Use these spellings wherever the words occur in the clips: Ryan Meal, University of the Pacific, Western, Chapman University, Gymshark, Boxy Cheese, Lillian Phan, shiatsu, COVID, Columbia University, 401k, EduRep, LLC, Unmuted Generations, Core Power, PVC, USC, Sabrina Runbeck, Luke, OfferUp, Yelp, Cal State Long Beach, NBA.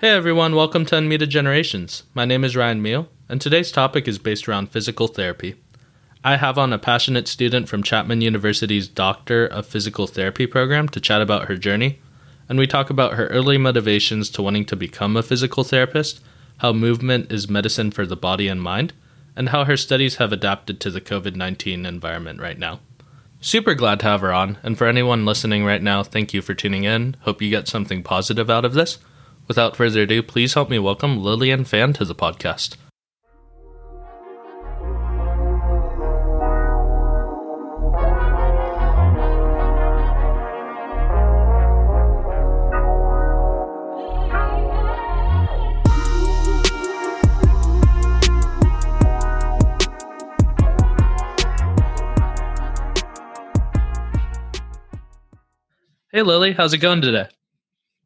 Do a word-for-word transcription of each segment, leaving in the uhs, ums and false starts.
Hey everyone, welcome to Unmuted Generations. My name is Ryan Meal, and today's topic is based around physical therapy. I have on a passionate student from Chapman University's Doctor of Physical Therapy program to chat about her journey, and we talk about her early motivations to wanting to become a physical therapist, how movement is medicine for the body and mind, and how her studies have adapted to the covid nineteen environment right now. Super glad to have her on, and for anyone listening right now, thank you for tuning in. Hope you get something positive out of this. Without further ado, please help me welcome Lillian Phan to the podcast. Hey Lily, how's it going today?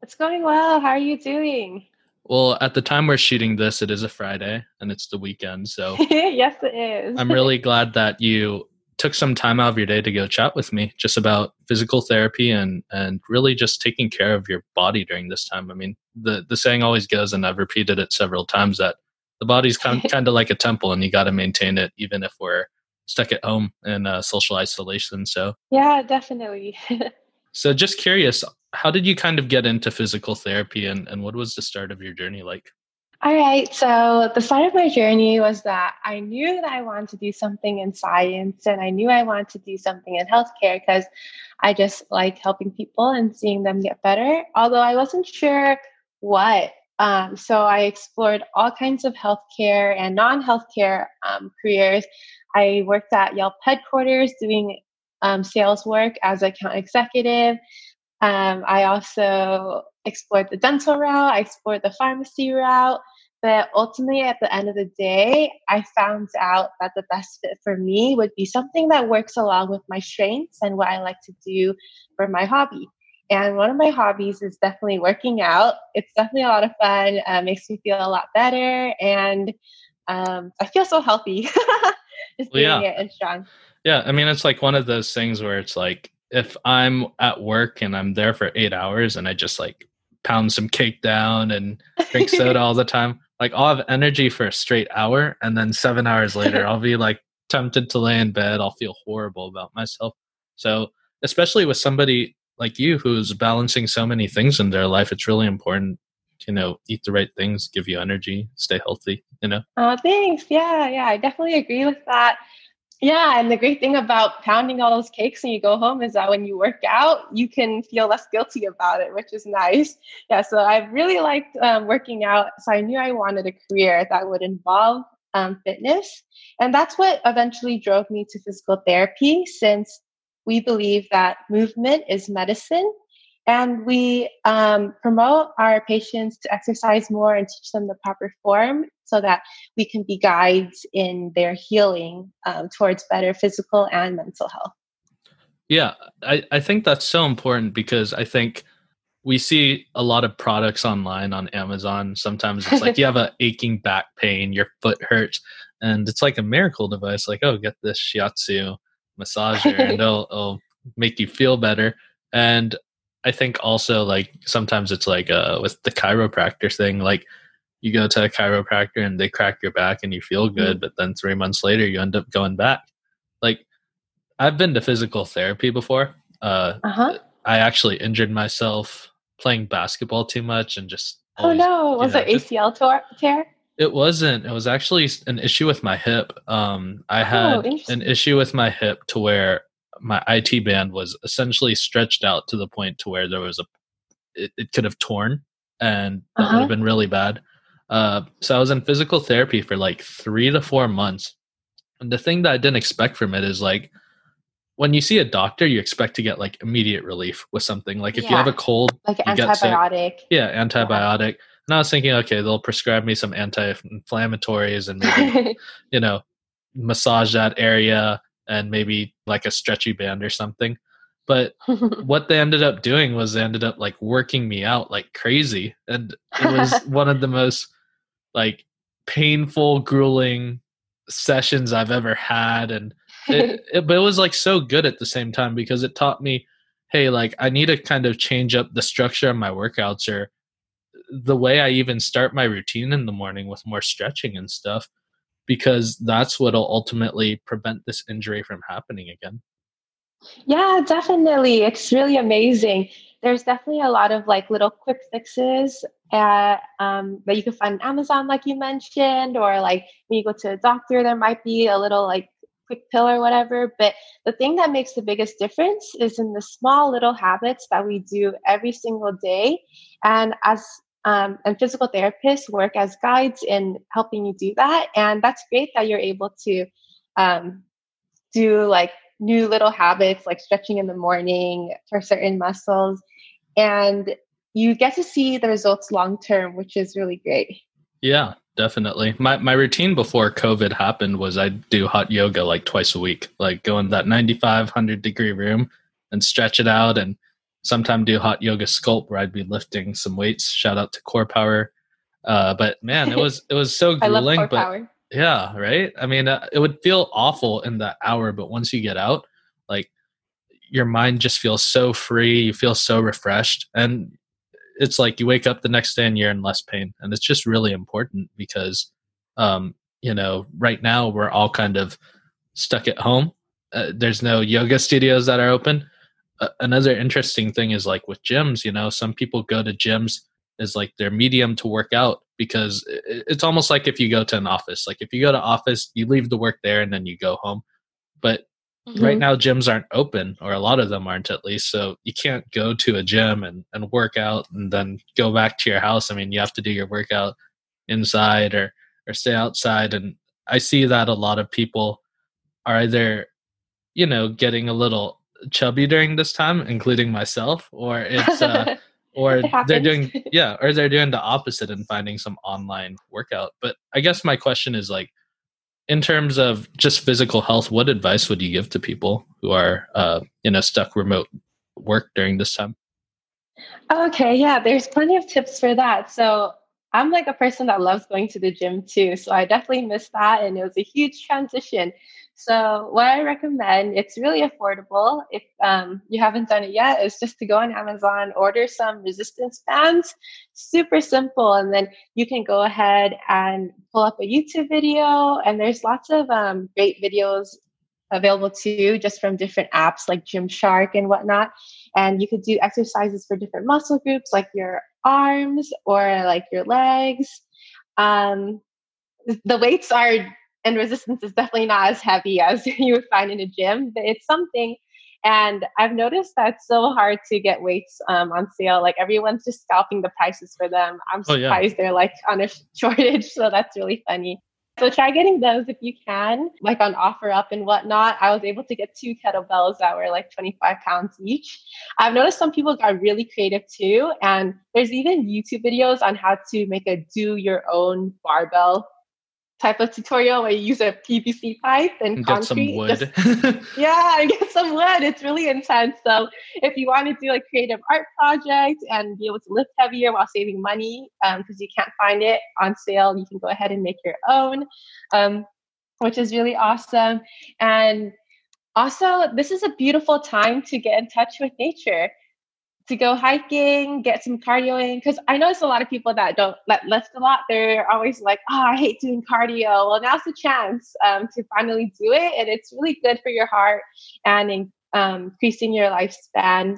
It's going well. How are you doing? Well, at the time we're shooting this, it is a Friday and it's the weekend. So yes, it is. I'm really glad that you took some time out of your day to go chat with me just about physical therapy and, and really just taking care of your body during this time. I mean, the, the saying always goes, and I've repeated it several times, that the body's kind, kind of like a temple and you got to maintain it even if we're stuck at home in uh, social isolation. So yeah, definitely. So just curious, how did you kind of get into physical therapy and, and what was the start of your journey like? All right. So the start of my journey was that I knew that I wanted to do something in science and I knew I wanted to do something in healthcare because I just like helping people and seeing them get better, although I wasn't sure what. Um, so I explored all kinds of healthcare and non-healthcare um, careers. I worked at Yelp headquarters doing um, sales work as account executive. Um, I also explored the dental route. I explored the pharmacy route. But ultimately, at the end of the day, I found out that the best fit for me would be something that works along with my strengths and what I like to do for my hobby. And one of my hobbies is definitely working out. It's definitely a lot of fun. Uh, makes me feel a lot better. And um, I feel so healthy. Just doing it and strong. Yeah. I mean, it's like one of those things where it's like, if I'm at work and I'm there for eight hours and I just like pound some cake down and drink soda all the time, like I'll have energy for a straight hour. And then seven hours later, I'll be like tempted to lay in bed. I'll feel horrible about myself. So especially with somebody like you, who's balancing so many things in their life, it's really important, you know, eat the right things, give you energy, stay healthy, you know? Oh, thanks. Yeah. Yeah. I definitely agree with that. Yeah. And the great thing about pounding all those cakes and you go home is that when you work out, you can feel less guilty about it, which is nice. Yeah. So I really liked um, working out. So I knew I wanted a career that would involve um, fitness. And that's what eventually drove me to physical therapy, since we believe that movement is medicine. And we um, promote our patients to exercise more and teach them the proper form so that we can be guides in their healing um, towards better physical and mental health. Yeah, I, I think that's so important because I think we see a lot of products online on Amazon. Sometimes it's like you have an aching back pain, your foot hurts, and it's like a miracle device. Like, oh, get this shiatsu massager and it'll, it'll make you feel better. And I think also like sometimes it's like uh, with the chiropractor thing, like you go to a chiropractor and they crack your back and you feel good, mm-hmm. but then three months later you end up going back. Like I've been to physical therapy before. Uh, uh-huh. I actually injured myself playing basketball too much and just. Always, oh no, was it A C L tor- tear? It wasn't. It was actually an issue with my hip. Um, I had oh, an issue with my hip to where my I T band was essentially stretched out to the point to where there was a, it, it could have torn and that uh-huh. would have been really bad. Uh, so I was in physical therapy for like three to four months. And the thing that I didn't expect from it is like, when you see a doctor, you expect to get like immediate relief with something. Like if yeah. you have a cold, like you antibiotic. Get sick. Yeah. Antibiotic. Yeah. And I was thinking, okay, they'll prescribe me some anti-inflammatories and maybe, you know, massage that area and maybe like a stretchy band or something. But what they ended up doing was they ended up like working me out like crazy. And it was one of the most like painful, grueling sessions I've ever had. And it, it, but it was like so good at the same time because it taught me, hey, like I need to kind of change up the structure of my workouts or the way I even start my routine in the morning with more stretching and stuff, because that's what'll ultimately prevent this injury from happening again. Yeah, definitely. It's really amazing. There's definitely a lot of like little quick fixes at, um, that you can find on Amazon, like you mentioned, or like when you go to a doctor, there might be a little like quick pill or whatever. But the thing that makes the biggest difference is in the small little habits that we do every single day. And as um, and physical therapists work as guides in helping you do that. And that's great that you're able to um, do like new little habits, like stretching in the morning for certain muscles. And you get to see the results long-term, which is really great. Yeah, definitely. My my routine before COVID happened was I'd do hot yoga like twice a week, like go in that ninety-five, one hundred degree room and stretch it out, and sometimes do hot yoga sculpt where I'd be lifting some weights. Shout out to Core Power. Uh, but man, it was, it was so grueling. I love Core but Power. Yeah. Right. I mean, uh, it would feel awful in that hour, but once you get out, like your mind just feels so free. You feel so refreshed, and it's like you wake up the next day and you're in less pain. And it's just really important because, um, you know, right now we're all kind of stuck at home. Uh, there's no yoga studios that are open. Uh, another interesting thing is like with gyms, you know, some people go to gyms as like their medium to work out, because it's almost like if you go to an office, like if you go to office, you leave the work there and then you go home. But mm-hmm. right now gyms aren't open, or a lot of them aren't at least. So you can't go to a gym and, and work out and then go back to your house. I mean, you have to do your workout inside or, or stay outside. And I see that a lot of people are either, you know, getting a little chubby during this time, including myself, or it's, uh, or they're doing, yeah, or they're doing the opposite and finding some online workout. But I guess my question is like, in terms of just physical health, what advice would you give to people who are, uh, you know, stuck remote work during this time? Okay. Yeah. There's plenty of tips for that. So I'm like a person that loves going to the gym too. So I definitely missed that. And it was a huge transition. So what I recommend, it's really affordable. If um, you haven't done it yet, is just to go on Amazon, order some resistance bands, super simple. And then you can go ahead and pull up a YouTube video. And there's lots of um, great videos available too, just from different apps like Gymshark and whatnot. And you could do exercises for different muscle groups, like your arms or like your legs. Um, the weights are... And resistance is definitely not as heavy as you would find in a gym, but it's something. And I've noticed that it's so hard to get weights um, on sale. Like everyone's just scalping the prices for them. I'm surprised oh, yeah. they're like on a shortage. So that's really funny. So try getting those if you can, like on OfferUp and whatnot. I was able to get two kettlebells that were like twenty-five pounds each. I've noticed some people got really creative too. And there's even YouTube videos on how to make a do your own barbell type of tutorial where you use a P V C pipe and, and concrete. Get some wood. Just, yeah, and get some wood. It's really intense. So if you want to do like creative art projects and be able to lift heavier while saving money, um, because you can't find it on sale, you can go ahead and make your own, um, which is really awesome. And also, this is a beautiful time to get in touch with nature, to go hiking, get some cardio in. Because I notice a lot of people that don't that lift a lot, they're always like, oh, I hate doing cardio. Well, now's the chance um, to finally do it. And it's really good for your heart and in, um, increasing your lifespan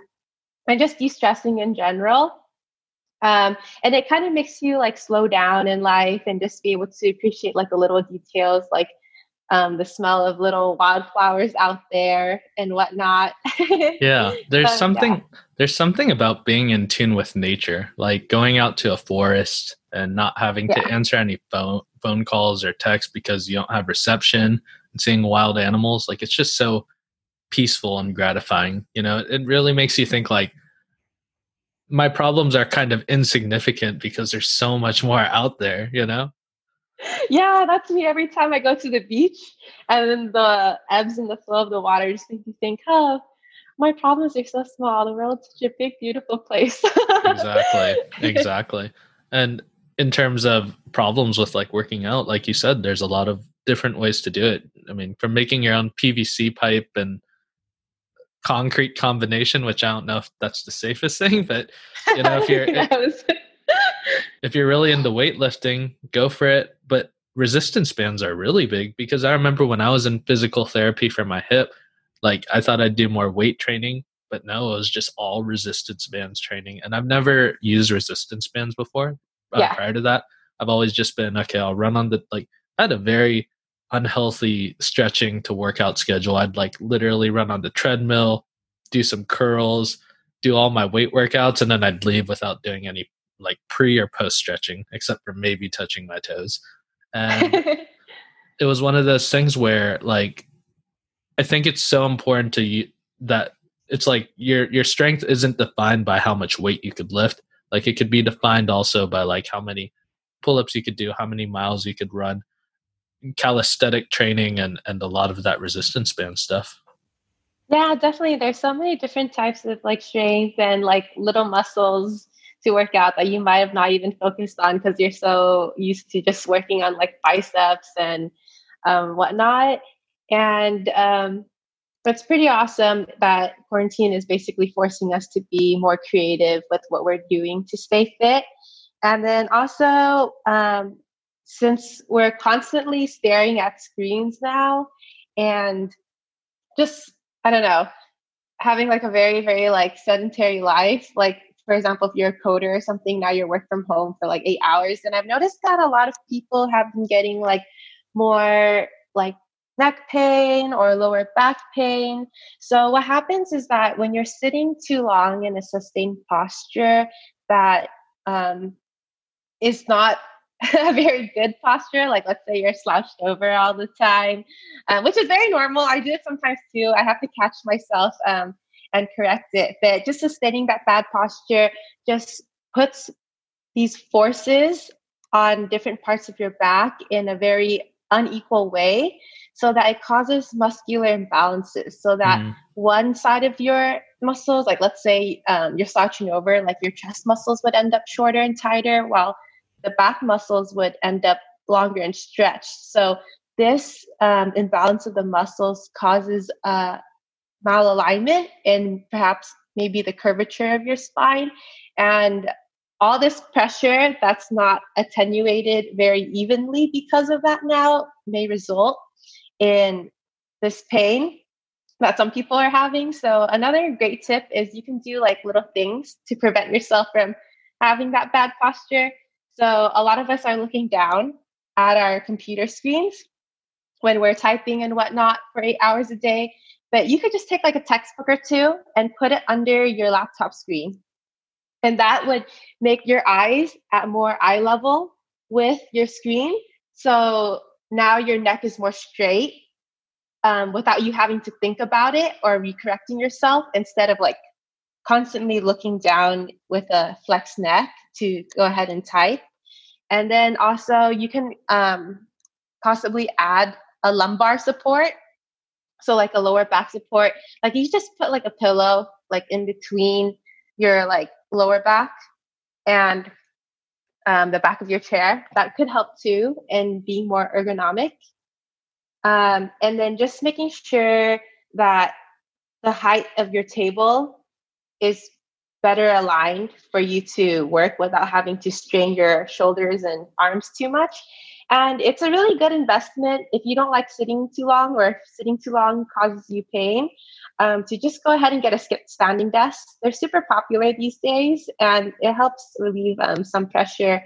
and just de-stressing in general. Um, and it kind of makes you like slow down in life and just be able to appreciate like the little details, like Um, the smell of little wildflowers out there and whatnot. yeah, there's but, something yeah. there's something about being in tune with nature, like going out to a forest and not having yeah. to answer any phone phone calls or texts because you don't have reception, and seeing wild animals. Like it's just so peaceful and gratifying. You know, it really makes you think like, my problems are kind of insignificant because there's so much more out there, you know? Yeah, that's me every time I go to the beach, and then the ebbs and the flow of the water just make you think, oh, my problems are so small. The world's such a big, beautiful place. Exactly. Exactly. And in terms of problems with like working out, like you said, there's a lot of different ways to do it. I mean, from making your own P V C pipe and concrete combination, which I don't know if that's the safest thing, but you know, if you're... It, if you're really into weightlifting, go for it. But resistance bands are really big, because I remember when I was in physical therapy for my hip, like I thought I'd do more weight training, but no, it was just all resistance bands training. And I've never used resistance bands before uh, yeah. prior to that. I've always just been, okay, I'll run on the, like I had a very unhealthy stretching to workout schedule. I'd like literally run on the treadmill, do some curls, do all my weight workouts, and then I'd leave without doing any like pre or post stretching, except for maybe touching my toes. And it was one of those things where like, I think it's so important to you that it's like your, your strength isn't defined by how much weight you could lift. Like it could be defined also by like how many pull-ups you could do, how many miles you could run, calisthenic training, and, and a lot of that resistance band stuff. Yeah, definitely. There's so many different types of like strength and like little muscles to work out that you might have not even focused on because you're so used to just working on like biceps and um, whatnot. And um, it's pretty awesome that quarantine is basically forcing us to be more creative with what we're doing to stay fit. And then also, um, since we're constantly staring at screens now and just, I don't know, having like a very, very like sedentary life, like, for example, if you're a coder or something, now you're work from home for like eight hours. And I've noticed that a lot of people have been getting like more like neck pain or lower back pain. So what happens is that when you're sitting too long in a sustained posture that um, is not a very good posture, like let's say you're slouched over all the time, um, which is very normal. I do it sometimes too. I have to catch myself um, and correct it. But just sustaining that bad posture just puts these forces on different parts of your back in a very unequal way, so that it causes muscular imbalances, so that mm. one side of your muscles, like let's say um, you're slouching over, like your chest muscles would end up shorter and tighter, while the back muscles would end up longer and stretched. So this um, imbalance of the muscles causes uh, malalignment and perhaps maybe the curvature of your spine. And all this pressure that's not attenuated very evenly because of that now may result in this pain that some people are having. So another great tip is you can do like little things to prevent yourself from having that bad posture. So a lot of us are looking down at our computer screens when we're typing and whatnot for eight hours a day, but you could just take like a textbook or two and put it under your laptop screen. And that would make your eyes at more eye level with your screen. So now your neck is more straight um, without you having to think about it or recorrecting yourself, instead of like constantly looking down with a flexed neck to go ahead and type. And then also you can um, possibly add a lumbar support. So like a lower back support, like you just put like a pillow like in between your like lower back and um, the back of your chair. That could help too and be more ergonomic. Um, and then just making sure that the height of your table is better aligned for you to work without having to strain your shoulders and arms too much. And it's a really good investment if you don't like sitting too long, or if sitting too long causes you pain, um, to just go ahead and get a standing desk. They're super popular these days, and it helps relieve um, some pressure.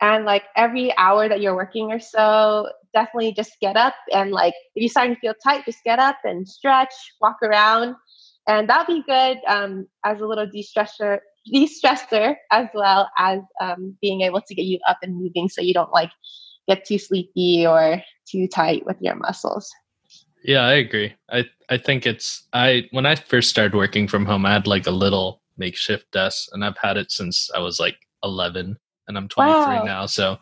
And like every hour that you're working or so, definitely just get up. And like if you're starting to feel tight, just get up and stretch, walk around. And that'll be good um, as a little de-stressor, de-stressor as well as um, being able to get you up and moving, so you don't like get too sleepy or too tight with your muscles. Yeah, I agree. I, I think it's, I when I first started working from home, I had like a little makeshift desk, and I've had it since I was like eleven, and I'm twenty-three wow. now, so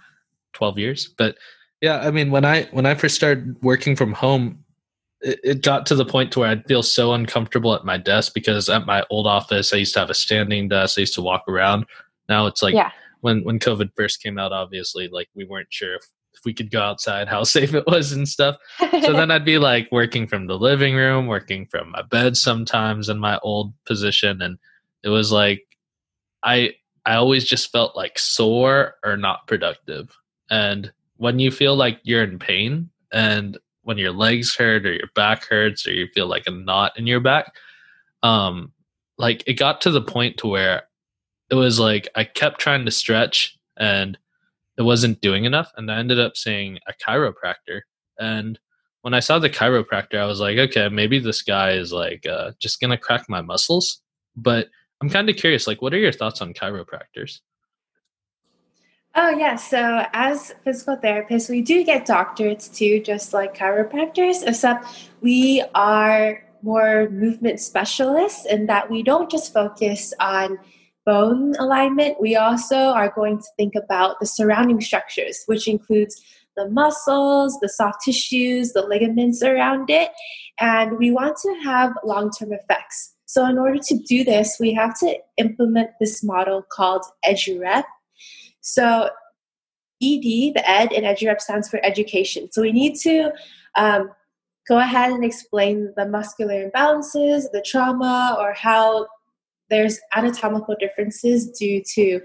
twelve years. But yeah, I mean, when I when I first started working from home, it, it got to the point to where I'd feel so uncomfortable at my desk, because at my old office, I used to have a standing desk. I used to walk around. Now it's like, yeah. When when COVID first came out, obviously, like we weren't sure if, if we could go outside, how safe it was and stuff. So then I'd be like working from the living room, working from my bed sometimes in my old position. And it was like, I I always just felt like sore or not productive. And when you feel like you're in pain and when your legs hurt or your back hurts or you feel like a knot in your back, um, like it got to the point to where it was like I kept trying to stretch and it wasn't doing enough. And I ended up seeing a chiropractor. And when I saw the chiropractor, I was like, okay, maybe this guy is like uh, just going to crack my muscles. But I'm kind of curious, like, what are your thoughts on chiropractors? Oh, yeah. So as physical therapists, we do get doctorates too, just like chiropractors, except we are more movement specialists in that we don't just focus on bone alignment. We also are going to think about the surrounding structures, which includes the muscles, the soft tissues, the ligaments around it. And we want to have long-term effects. So in order to do this, we have to implement this model called EduRep. So E D, the ed, and EduRep stands for education. So we need to um, go ahead and explain the muscular imbalances, the trauma, or how there's anatomical differences due to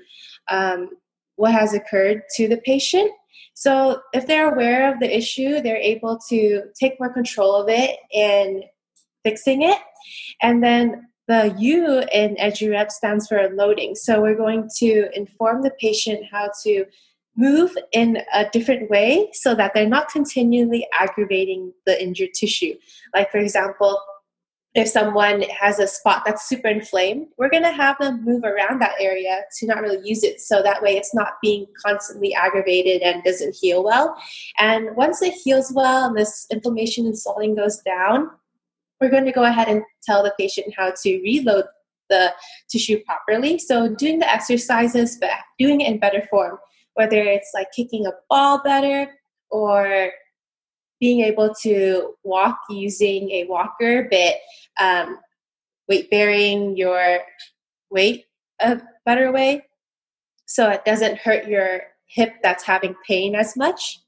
um, what has occurred to the patient. So if they're aware of the issue, they're able to take more control of it and fixing it. And then the U in EduRep stands for loading. So we're going to inform the patient how to move in a different way so that they're not continually aggravating the injured tissue. Like, for example, if someone has a spot that's super inflamed, we're going to have them move around that area to not really use it. So that way it's not being constantly aggravated and doesn't heal well. And once it heals well and this inflammation and swelling goes down, we're going to go ahead and tell the patient how to reload the tissue properly. So doing the exercises, but doing it in better form, whether it's like kicking a ball better or being able to walk using a walker, but um, weight bearing your weight a better way so it doesn't hurt your hip that's having pain as much.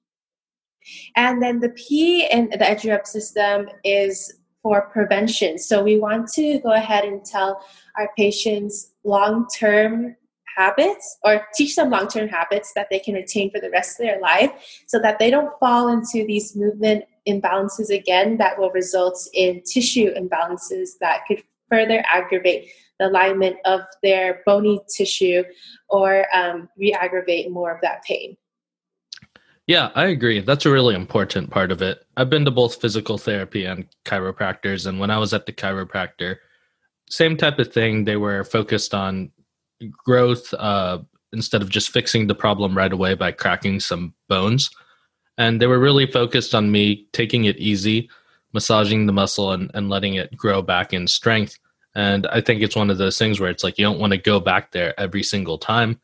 And then the P in the EduRep system is for prevention. So we want to go ahead and tell our patients long-term habits or teach them long-term habits that they can retain for the rest of their life so that they don't fall into these movement imbalances again that will result in tissue imbalances that could further aggravate the alignment of their bony tissue or um, re-aggravate more of that pain. Yeah, I agree. That's a really important part of it. I've been to both physical therapy and chiropractors. And when I was at the chiropractor, same type of thing. They were focused on growth uh, instead of just fixing the problem right away by cracking some bones. And they were really focused on me taking it easy, massaging the muscle and, and letting it grow back in strength. And I think it's one of those things where it's like you don't want to go back there every single time.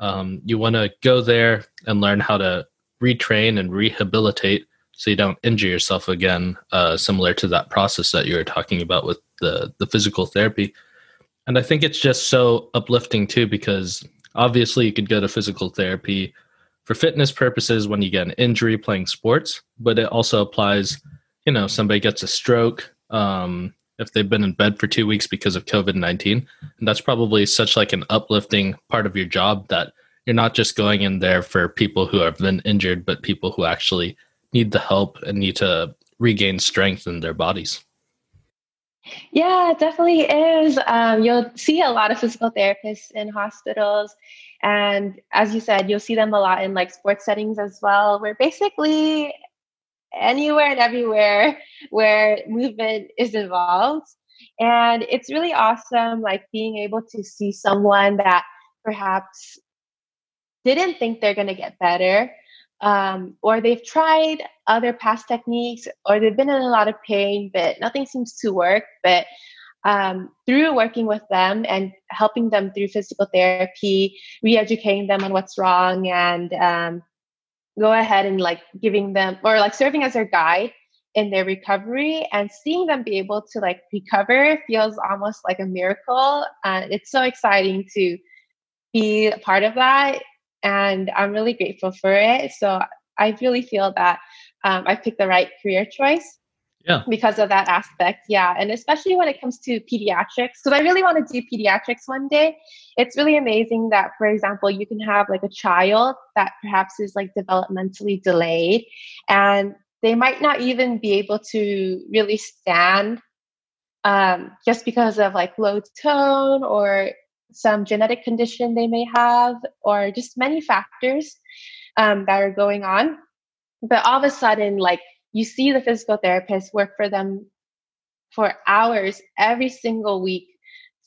Um, you want to go there and learn how to retrain and rehabilitate so you don't injure yourself again, uh, similar to that process that you were talking about with the, the physical therapy. And I think it's just so uplifting too, because obviously you could go to physical therapy for fitness purposes when you get an injury playing sports, but it also applies, you know, somebody gets a stroke, um, if they've been in bed for two weeks because of COVID nineteen. And that's probably such like an uplifting part of your job that you're not just going in there for people who have been injured, but people who actually need the help and need to regain strength in their bodies. Yeah, it definitely is. Um, you'll see a lot of physical therapists in hospitals. And as you said, you'll see them a lot in like sports settings as well, where basically anywhere and everywhere where movement is involved. And it's really awesome, like being able to see someone that perhaps didn't think they're going to get better, um, or they've tried other past techniques, or they've been in a lot of pain, but nothing seems to work. But um, through working with them and helping them through physical therapy, re-educating them on what's wrong, and um, go ahead and like giving them or like serving as their guide in their recovery and seeing them be able to like recover feels almost like a miracle. And uh, it's so exciting to be a part of that. And I'm really grateful for it. So I really feel that um, I picked the right career choice. Yeah. Because of that aspect. Yeah. And especially when it comes to pediatrics, because I really want to do pediatrics one day. It's really amazing that, for example, you can have like a child that perhaps is like developmentally delayed, and they might not even be able to really stand um, just because of like low tone or some genetic condition they may have, or just many factors um, that are going on. But all of a sudden, like, you see the physical therapist work for them for hours every single week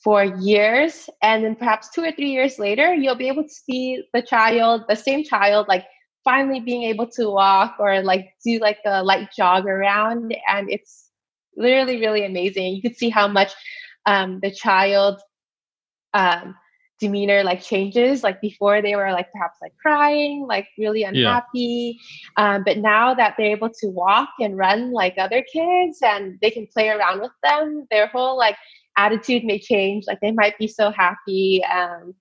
for years. And then perhaps two or three years later, you'll be able to see the child, the same child, like finally being able to walk or like do like a light jog around. And it's literally really amazing. You can see how much um, the child um, demeanor like changes. Like before they were like perhaps like crying, like really unhappy. Yeah. Um, but now that they're able to walk and run like other kids and they can play around with them, their whole like attitude may change. Like they might be so happy um,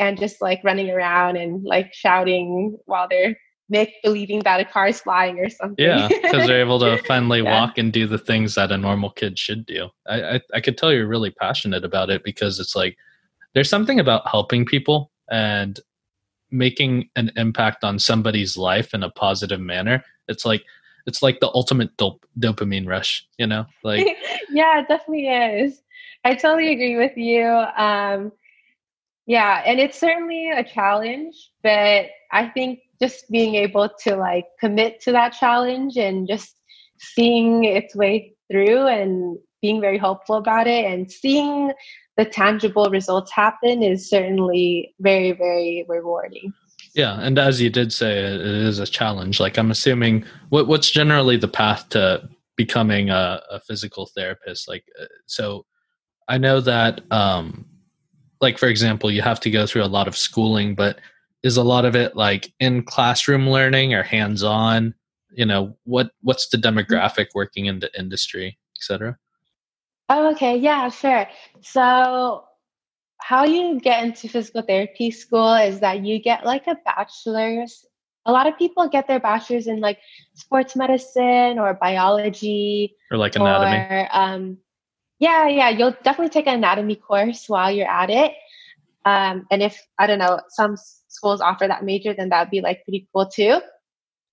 and just like running around and like shouting while they're make believing that a car is flying or something. Yeah, because they're able to finally yeah. walk and do the things that a normal kid should do. I, I, I could tell you're really passionate about it, because it's like, there's something about helping people and making an impact on somebody's life in a positive manner. It's like, it's like the ultimate dop- dopamine rush, you know? Like, yeah, it definitely is. I totally agree with you. Um, yeah. And it's certainly a challenge, but I think just being able to like commit to that challenge and just seeing its way through and being very hopeful about it and seeing the tangible results happen is certainly very, very rewarding. Yeah. And as you did say, it is a challenge. Like, I'm assuming what, what's generally the path to becoming a, a physical therapist? Like, so I know that, um, like, for example, you have to go through a lot of schooling, but is a lot of it like in classroom learning or hands-on? You know, what what's the demographic working in the industry, et cetera? Oh, okay. Yeah, sure. So how you get into physical therapy school is that you get like a bachelor's. A lot of people get their bachelor's in like sports medicine or biology. Or like anatomy. Or, um, yeah, yeah. You'll definitely take an anatomy course while you're at it. Um, and if, I don't know, some schools offer that major, then that'd be like pretty cool too.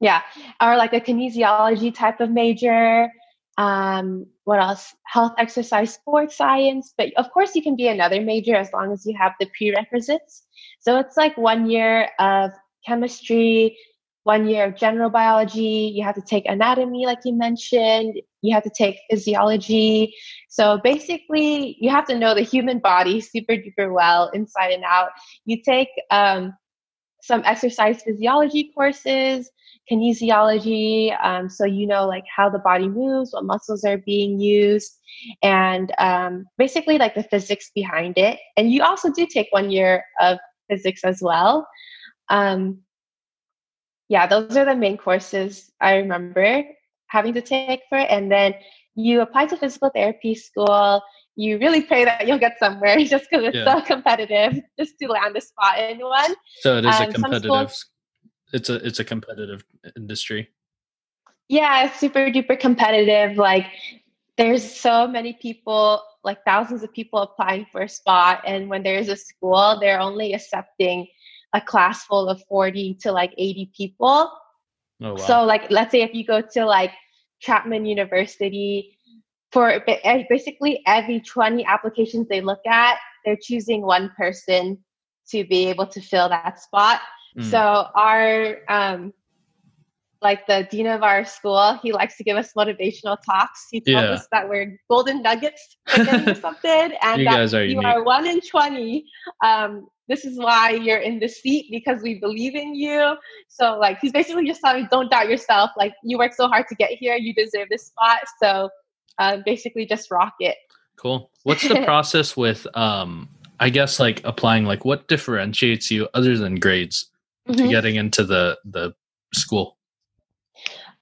Yeah. Or like a kinesiology type of major. Um, what else? Health, exercise, sports science. But of course you can be another major as long as you have the prerequisites. So it's like one year of chemistry, one year of general biology. You have to take anatomy, like you mentioned. You have to take physiology. So basically you have to know the human body super duper well inside and out. You take, um, some exercise physiology courses, kinesiology. Um, so, you know, like how the body moves, what muscles are being used, and um, basically like the physics behind it. And you also do take one year of physics as well. Um, yeah, those are the main courses I remember having to take for it. And then you apply to physical therapy school. You really pray that you'll get somewhere, just because it's yeah. so competitive, just to land a spot in one. So it is um, a competitive schools, it's a it's a competitive industry. Yeah, it's super duper competitive. Like there's so many people, like thousands of people applying for a spot. And when there's a school, they're only accepting a class full of forty to like eighty people. Oh, wow. So like, let's say if you go to like Chapman University, for basically every twenty applications they look at, they're choosing one person to be able to fill that spot. Mm. So our, um, like the dean of our school, he likes to give us motivational talks. He tells yeah. us that we're golden nuggets or something, and you that guys are you unique. Are one in twenty. Um, this is why you're in the seat, because we believe in you. So like, he's basically just telling you, don't doubt yourself. Like you worked so hard to get here. You deserve this spot. So Uh, basically just rock it. Cool. What's the process with, um, I guess like applying, like what differentiates you other than grades mm-hmm. to getting into the, the school?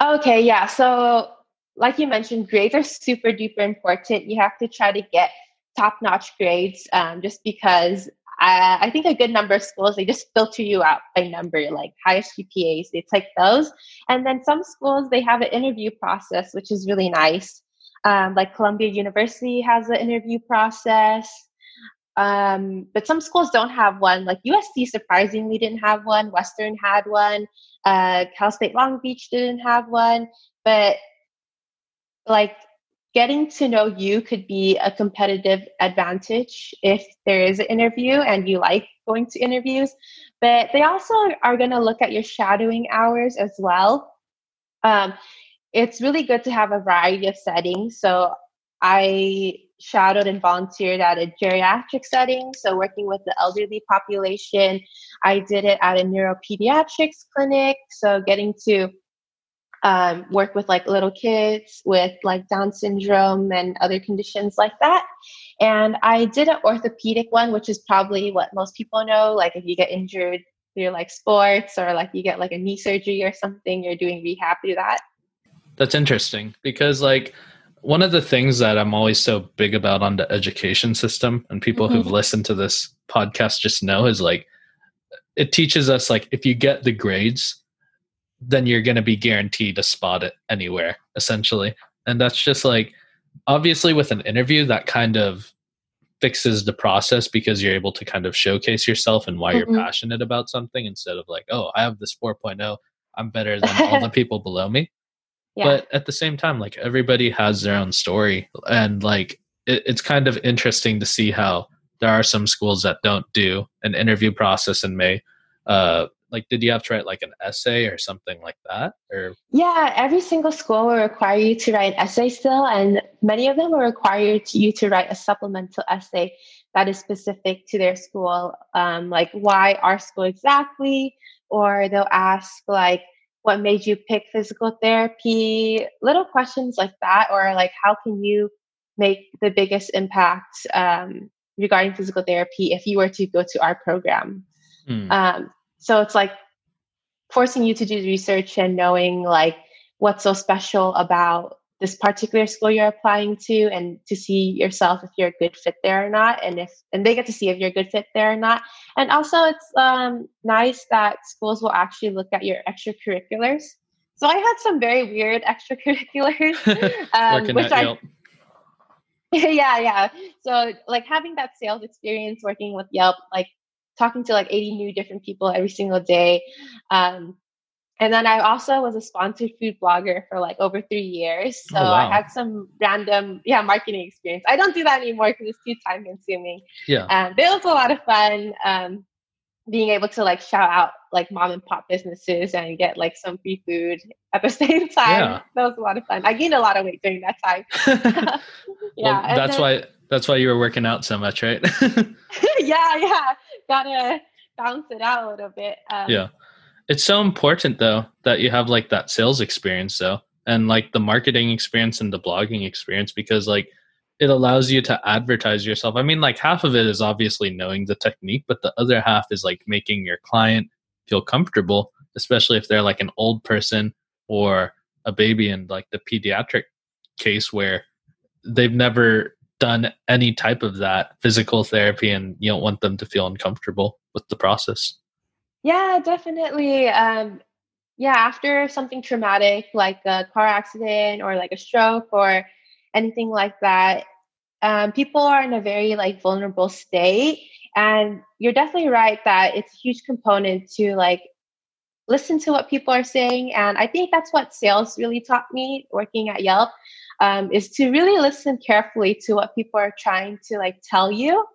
Okay. Yeah. So like you mentioned, grades are super duper important. You have to try to get top-notch grades, um, just because uh, I think a good number of schools, they just filter you out by number, like highest G P As, it's like those. And then some schools, they have an interview process, which is really nice. Um, like Columbia University has an interview process. Um, but some schools don't have one. Like U S C surprisingly didn't have one. Western had one. Uh, Cal State Long Beach didn't have one. But like getting to know you could be a competitive advantage if there is an interview and you like going to interviews. But they also are going to look at your shadowing hours as well. Um, it's really good to have a variety of settings. So I shadowed and volunteered at a geriatric setting, so working with the elderly population. I did it at a neuropediatrics clinic, so getting to um, work with like little kids with like Down syndrome and other conditions like that. And I did an orthopedic one, which is probably what most people know, like if you get injured through like sports or like you get like a knee surgery or something, you're doing rehab through that. That's interesting because like one of the things that I'm always so big about on the education system, and people mm-hmm. who've listened to this podcast just know, is like, it teaches us like, if you get the grades, then you're going to be guaranteed a spot at anywhere, essentially. And that's just like, obviously with an interview, that kind of fixes the process because you're able to kind of showcase yourself and why mm-hmm. you're passionate about something instead of like, oh, I have this four point oh, I'm better than all the people below me. Yeah. But at the same time, like everybody has their own story, and like it, it's kind of interesting to see how there are some schools that don't do an interview process and may, uh, like, did you have to write like an essay or something like that? Or yeah, every single school will require you to write an essay still, and many of them will require you to write a supplemental essay that is specific to their school, um, like why our school exactly, or they'll ask like, what made you pick physical therapy? Little questions like that, or like, how can you make the biggest impact um, regarding physical therapy if you were to go to our program? Mm. Um, so it's like forcing you to do research and knowing like what's so special about this particular school you're applying to, and to see yourself if you're a good fit there or not. And if, and they get to see if you're a good fit there or not. And also it's um, nice that schools will actually look at your extracurriculars. So I had some very weird extracurriculars. Um, which I, Yelp. yeah, yeah. So like having that sales experience, working with Yelp, like talking to like eighty new different people every single day. Um, And then I also was a sponsored food blogger for like over three years. So oh, wow. I had some random, yeah, marketing experience. I don't do that anymore because it's too time consuming. Yeah. Um, but it was a lot of fun um, being able to like shout out like mom and pop businesses and get like some free food at the same time. Yeah. That was a lot of fun. I gained a lot of weight during that time. yeah. Well, that's then, why, that's why you were working out so much, right? yeah. Yeah. Gotta balance it out a little bit. Um, yeah. It's so important though, that you have like that sales experience though, and like the marketing experience and the blogging experience, because like it allows you to advertise yourself. I mean, like half of it is obviously knowing the technique, but the other half is like making your client feel comfortable, especially if they're like an old person or a baby in like the pediatric case where they've never done any type of that physical therapy, and you don't want them to feel uncomfortable with the process. Yeah, definitely. Um, yeah, after something traumatic like a car accident or like a stroke or anything like that, um, people are in a very like vulnerable state. And you're definitely right that it's a huge component to like listen to what people are saying. And I think that's what sales really taught me working at Yelp, um, is to really listen carefully to what people are trying to like tell you.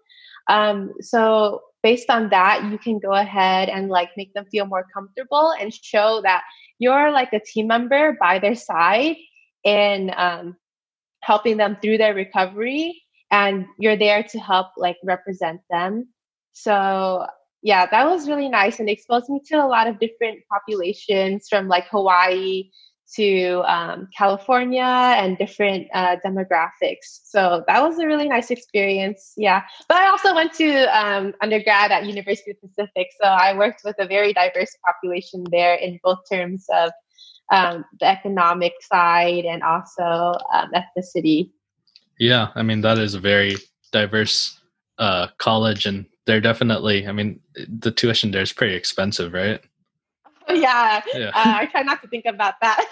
Um, so based on that, you can go ahead and like make them feel more comfortable and show that you're like a team member by their side in um, helping them through their recovery, and you're there to help like represent them. So yeah, that was really nice, and it exposed me to a lot of different populations from like Hawaii to um, California and different uh, demographics. So that was a really nice experience. Yeah. But I also went to um, undergrad at University of the Pacific. So I worked with a very diverse population there in both terms of um, the economic side and also um, ethnicity. Yeah. I mean, that is a very diverse uh, college and they're definitely, I mean, the tuition there is pretty expensive, right? Yeah, yeah. Uh, I try not to think about that.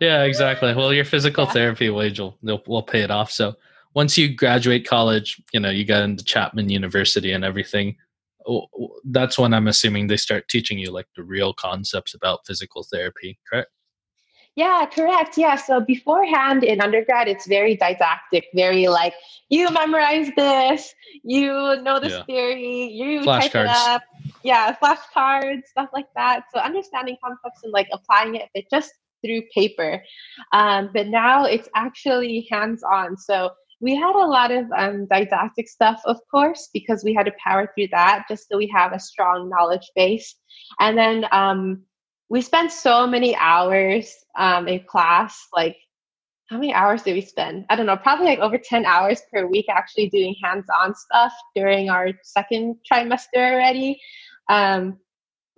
Yeah, exactly. Well, your physical yeah. therapy wage will will pay it off. So once you graduate college, you know, you got into Chapman University and everything. That's when I'm assuming they start teaching you like the real concepts about physical therapy, correct? Yeah, correct. Yeah. So beforehand in undergrad, it's very didactic, very like you memorize this, you know this yeah. theory, you type it up. Yeah, flashcards, stuff like that. So understanding concepts and like applying it, but just through paper. Um, but now it's actually hands-on. So we had a lot of um, didactic stuff, of course, because we had to power through that just so we have a strong knowledge base. And then um, we spent so many hours um, in class. Like, how many hours did we spend? I don't know, probably like over ten hours per week actually doing hands-on stuff during our second trimester already. Um,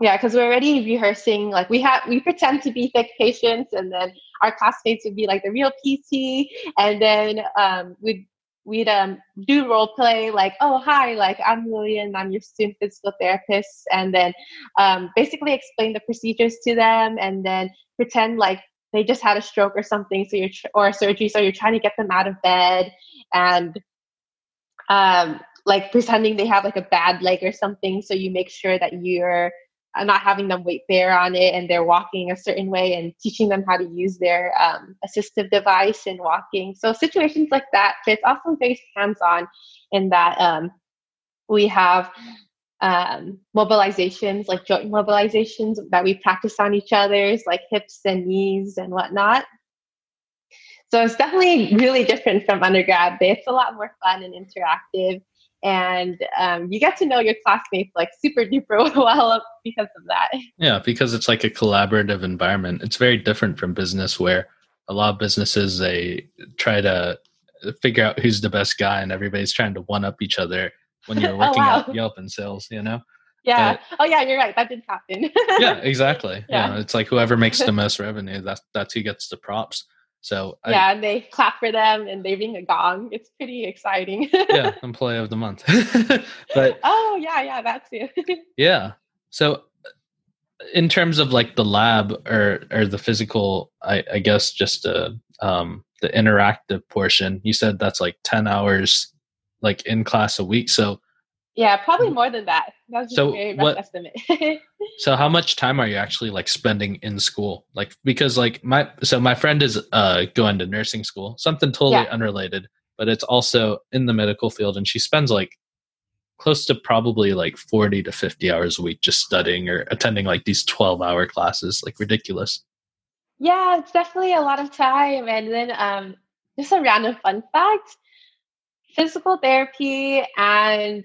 yeah, because we're already rehearsing. Like we have, we pretend to be thick patients, and then our classmates would be like the real P T, and then um, we'd we'd um, do role play. Like, oh hi, like I'm Lillian, I'm your student physical therapist, and then um, basically explain the procedures to them, and then pretend like they just had a stroke or something, so you're tr- or surgery, so you're trying to get them out of bed, and um. like pretending they have like a bad leg or something. So you make sure that you're not having them weight bear on it and they're walking a certain way and teaching them how to use their um, assistive device in walking. So situations like that, but it's also very hands-on in that um, we have um, mobilizations, like joint mobilizations that we practice on each other's, like hips and knees and whatnot. So it's definitely really different from undergrad, but it's a lot more fun and interactive. And um, you get to know your classmates like super duper well because of that. Yeah, because it's like a collaborative environment. It's very different from business, where a lot of businesses, they try to figure out who's the best guy and everybody's trying to one up each other when you're working oh, wow. at Yelp and sales, you know? Yeah. But, oh yeah, you're right. That did happen. Yeah, exactly. Yeah. yeah. It's like whoever makes the most revenue, that's, that's who gets the props. So yeah, I, and they clap for them and they ring a gong. It's pretty exciting. Yeah, employee of the month. But oh yeah, yeah, that's it. Yeah. So, in terms of like the lab or or the physical, I, I guess just the um, the interactive portion. You said that's like ten hours, like in class a week. So yeah, probably more than that. That was just so a very rough estimate. So how much time are you actually like spending in school? Like, because like my, so my friend is uh, going to nursing school, something totally yeah. unrelated, but it's also in the medical field. And she spends like close to probably like forty to fifty hours a week just studying or attending like these twelve hour classes, like ridiculous. Yeah, it's definitely a lot of time. And then um, just a random fun fact, physical therapy and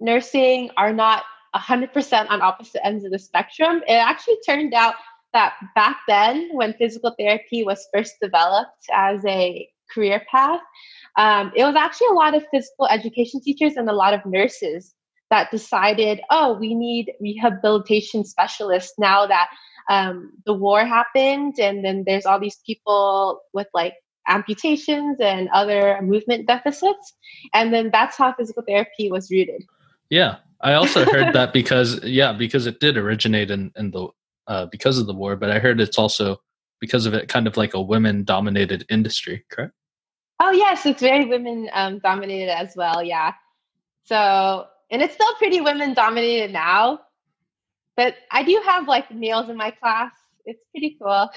nursing are not one hundred percent on opposite ends of the spectrum. It actually turned out that back then, when physical therapy was first developed as a career path, um, it was actually a lot of physical education teachers and a lot of nurses that decided, oh, we need rehabilitation specialists now that um, the war happened. And then there's all these people with like amputations and other movement deficits. And then that's how physical therapy was rooted. Yeah. I also heard that because, yeah, because it did originate in, in the, uh, because of the war, but I heard it's also because of it kind of like a women dominated industry, correct? Oh yes. It's very women um, dominated as well. Yeah. So, and it's still pretty women dominated now, but I do have like males in my class. It's pretty cool.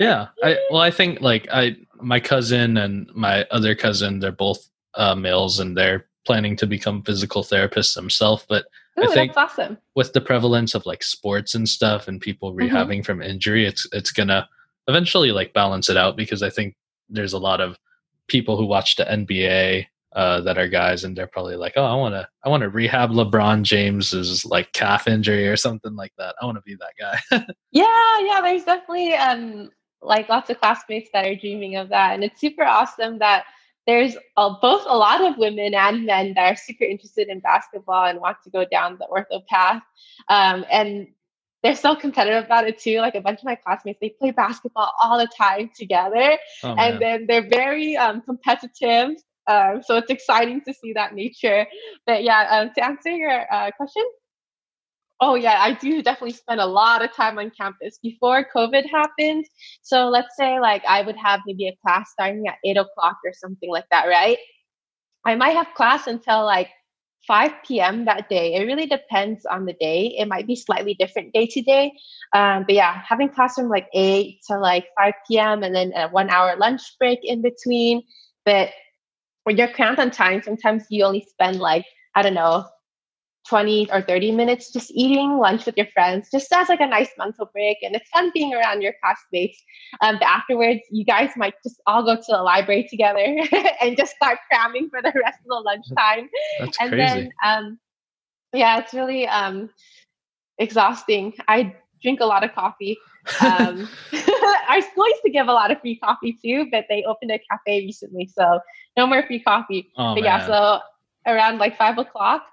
Yeah. I, well, I think like I, my cousin and my other cousin, they're both uh, males and they're planning to become physical therapists themselves. But ooh, I think that's awesome. With the prevalence of like sports and stuff and people rehabbing mm-hmm. from injury, it's, it's gonna eventually like balance it out, because I think there's a lot of people who watch the N B A uh, that are guys and they're probably like, oh, I want to, I want to rehab LeBron James's like calf injury or something like that. I want to be that guy. Yeah. Yeah. There's definitely um like lots of classmates that are dreaming of that. And it's super awesome that there's a, both a lot of women and men that are super interested in basketball and want to go down the ortho path. Um, and they're so competitive about it too. Like a bunch of my classmates, they play basketball all the time together. Oh, and man. Then they're very um, competitive. Um, so it's exciting to see that nature. But yeah, um, to answer your uh, question, oh yeah, I do definitely spend a lot of time on campus before COVID happened. So let's say like I would have maybe a class starting at eight o'clock or something like that, right? I might have class until like five p.m. that day. It really depends on the day. It might be slightly different day to day. Um, but yeah, having class from like eight to like five p.m. and then a one hour lunch break in between. But when you're cramped on time, sometimes you only spend like, I don't know, twenty or thirty minutes just eating lunch with your friends, just as like a nice mental break. And it's fun being around your classmates. Um, but afterwards, you guys might just all go to the library together and just start cramming for the rest of the lunchtime. That's and crazy. Then, um, yeah, it's really um, exhausting. I drink a lot of coffee. Um, our school used to give a lot of free coffee too, but they opened a cafe recently, so no more free coffee. Oh, but man. Yeah, so around like five o'clock,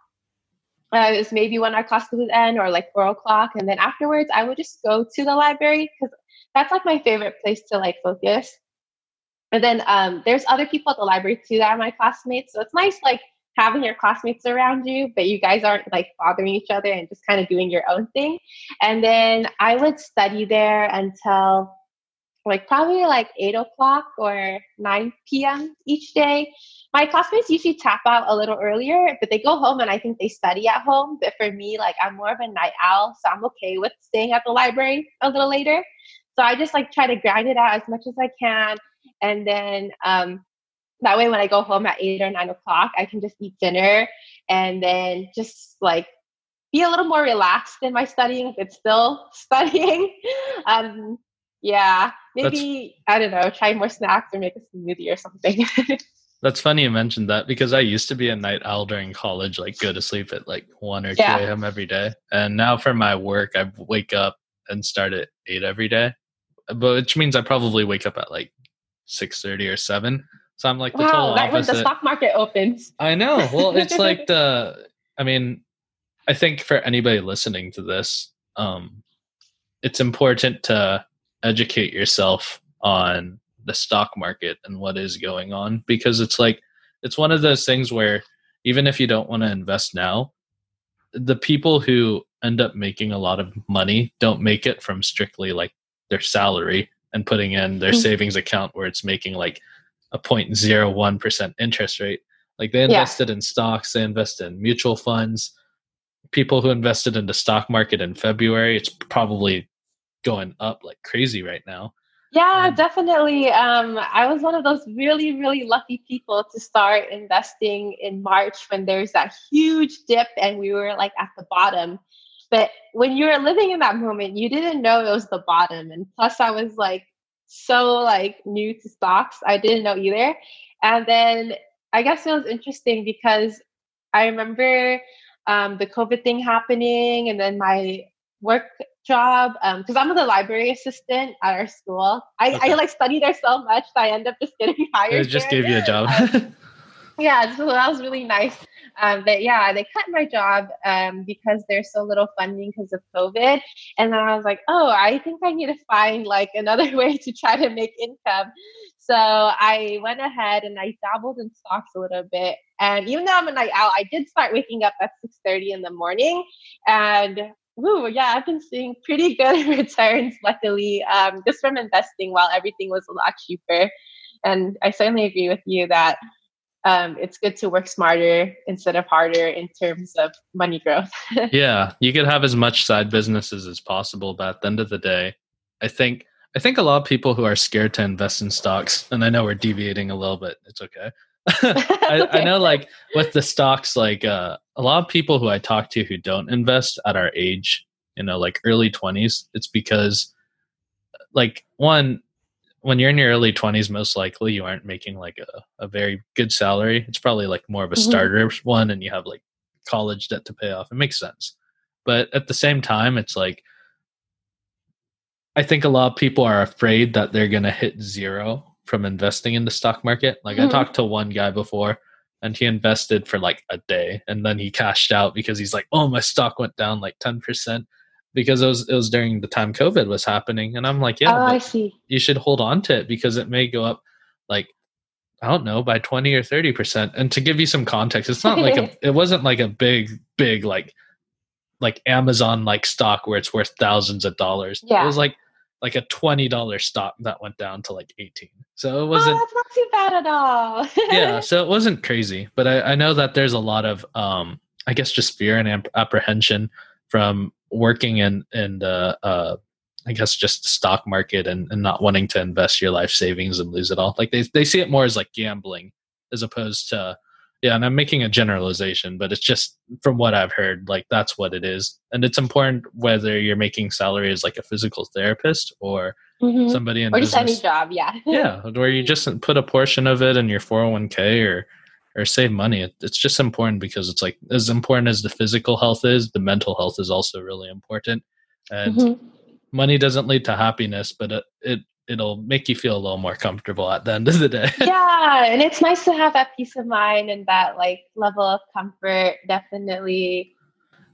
Uh, it's maybe when our class would end, or like four o'clock. And then afterwards, I would just go to the library because that's like my favorite place to like focus. And then um, there's other people at the library too that are my classmates. So it's nice like having your classmates around you, but you guys aren't like bothering each other and just kind of doing your own thing. And then I would study there until like probably like eight o'clock or nine p.m. each day. My classmates usually tap out a little earlier, but they go home and I think they study at home. But for me, like I'm more of a night owl, so I'm okay with staying at the library a little later. So I just like try to grind it out as much as I can. And then um, that way when I go home at eight or nine o'clock, I can just eat dinner and then just like be a little more relaxed in my studying, but still studying. um, yeah, maybe, That's- I don't know, try more snacks or make a smoothie or something. That's funny you mentioned that, because I used to be a night owl during college, like go to sleep at like one or yeah. two a.m. every day. And now for my work, I wake up and start at eight every day, but which means I probably wake up at like six thirty or seven. So I'm like the wow, total right opposite. When the stock market opens. I know. Well, it's like the, I mean, I think for anybody listening to this, um, it's important to educate yourself on the stock market and what is going on, because it's like it's one of those things where even if you don't want to invest now, the people who end up making a lot of money don't make it from strictly like their salary and putting in their mm-hmm. savings account where it's making like a zero point zero one percent interest rate. Like they invested yeah. in stocks, they invested in mutual funds. People who invested in the stock market in February, it's probably going up like crazy right now. Yeah, definitely. Um, I was one of those really, really lucky people to start investing in March when there's that huge dip and we were like at the bottom. But when you were living in that moment, you didn't know it was the bottom. And plus I was like, so like new to stocks. I didn't know either. And then I guess it was interesting because I remember um, the COVID thing happening, and then my work job, because um, I'm the library assistant at our school. I, okay. I like study there so much that I end up just getting hired. It just there. Gave you a job. um, yeah, so that was really nice. Um, but yeah, they cut my job um, because there's so little funding because of COVID. And then I was like, oh, I think I need to find like another way to try to make income. So I went ahead and I dabbled in stocks a little bit. And even though I'm a night owl, I did start waking up at six thirty in the morning. And Ooh, yeah, I've been seeing pretty good returns, luckily, um, just from investing while everything was a lot cheaper. And I certainly agree with you that um, it's good to work smarter instead of harder in terms of money growth. Yeah, you could have as much side businesses as possible. But at the end of the day, I think I think a lot of people who are scared to invest in stocks, and I know we're deviating a little bit. It's okay. I, I know like with the stocks, like uh, a lot of people who I talk to who don't invest at our age, you know, like early twenties, it's because like one, when you're in your early twenties, most likely you aren't making like a, a very good salary. It's probably like more of a mm-hmm. starter one, and you have like college debt to pay off. It makes sense. But at the same time, it's like, I think a lot of people are afraid that they're going to hit zero from investing in the stock market. Like mm-hmm. I talked to one guy before and he invested for like a day and then he cashed out because he's like, oh, my stock went down like ten percent because it was, it was during the time COVID was happening. And I'm like, yeah, oh, I see. You should hold on to it because it may go up like I don't know, by twenty or thirty percent. And to give you some context, it's not like a, it wasn't like a big, big, like, like Amazon, like stock where it's worth thousands of dollars. Yeah. It was like, like a twenty dollar stock that went down to like eighteen. So it wasn't, oh, that's not too bad at all. Yeah. So it wasn't crazy, but I, I know that there's a lot of, um, I guess just fear and ap- apprehension from working in, in the, uh, I guess just the stock market and, and not wanting to invest your life savings and lose it all. Like they, they see it more as like gambling as opposed to, yeah. And I'm making a generalization, but it's just from what I've heard, like that's what it is. And it's important whether you're making salary as like a physical therapist or mm-hmm. somebody in or business. Just any job. Yeah. Yeah. Where you just put a portion of it in your four oh one k or, or save money. It, it's just important because it's like, as important as the physical health is, the mental health is also really important. And mm-hmm. money doesn't lead to happiness, but it, it it'll make you feel a little more comfortable at the end of the day. Yeah, and it's nice to have that peace of mind and that like level of comfort, definitely.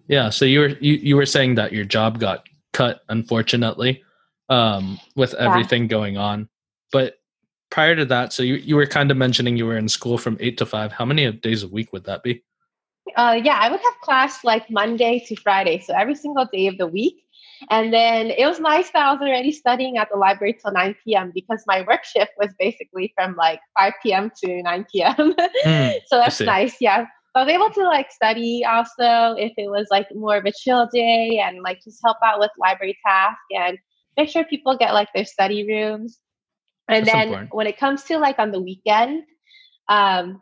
Yeah. So you were you, you were saying that your job got cut, unfortunately, um, with everything yeah. going on. But prior to that, so you, you were kind of mentioning you were in school from eight to five. How many days a week would that be? Uh, yeah, I would have class like Monday to Friday, so every single day of the week. And then it was nice that I was already studying at the library till nine p.m. because my work shift was basically from like five p.m. to nine p.m. Mm, so that's nice. Yeah. I was able to like study also if it was like more of a chill day and like just help out with library tasks and make sure people get like their study rooms. And that's then important. When it comes to like on the weekend, um,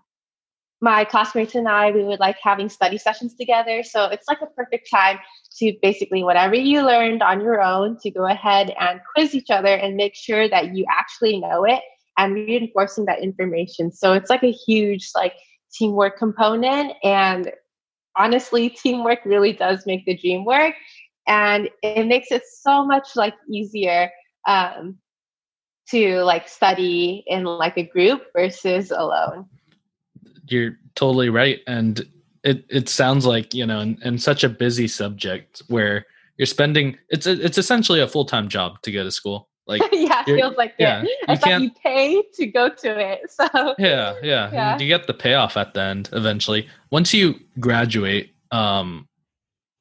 my classmates and I, we would like having study sessions together. So it's like a perfect time to basically whatever you learned on your own to go ahead and quiz each other and make sure that you actually know it and reinforcing that information. So it's like a huge like teamwork component. And honestly, teamwork really does make the dream work. And it makes it so much like easier um, to like study in like a group versus alone. You're totally right. And It it sounds like, you know, in, in such a busy subject where you're spending, it's a, it's essentially a full-time job to go to school. Like yeah, it feels like yeah, it. I thought you pay to go to it. So yeah, yeah, yeah. You get the payoff at the end eventually. Once you graduate, um,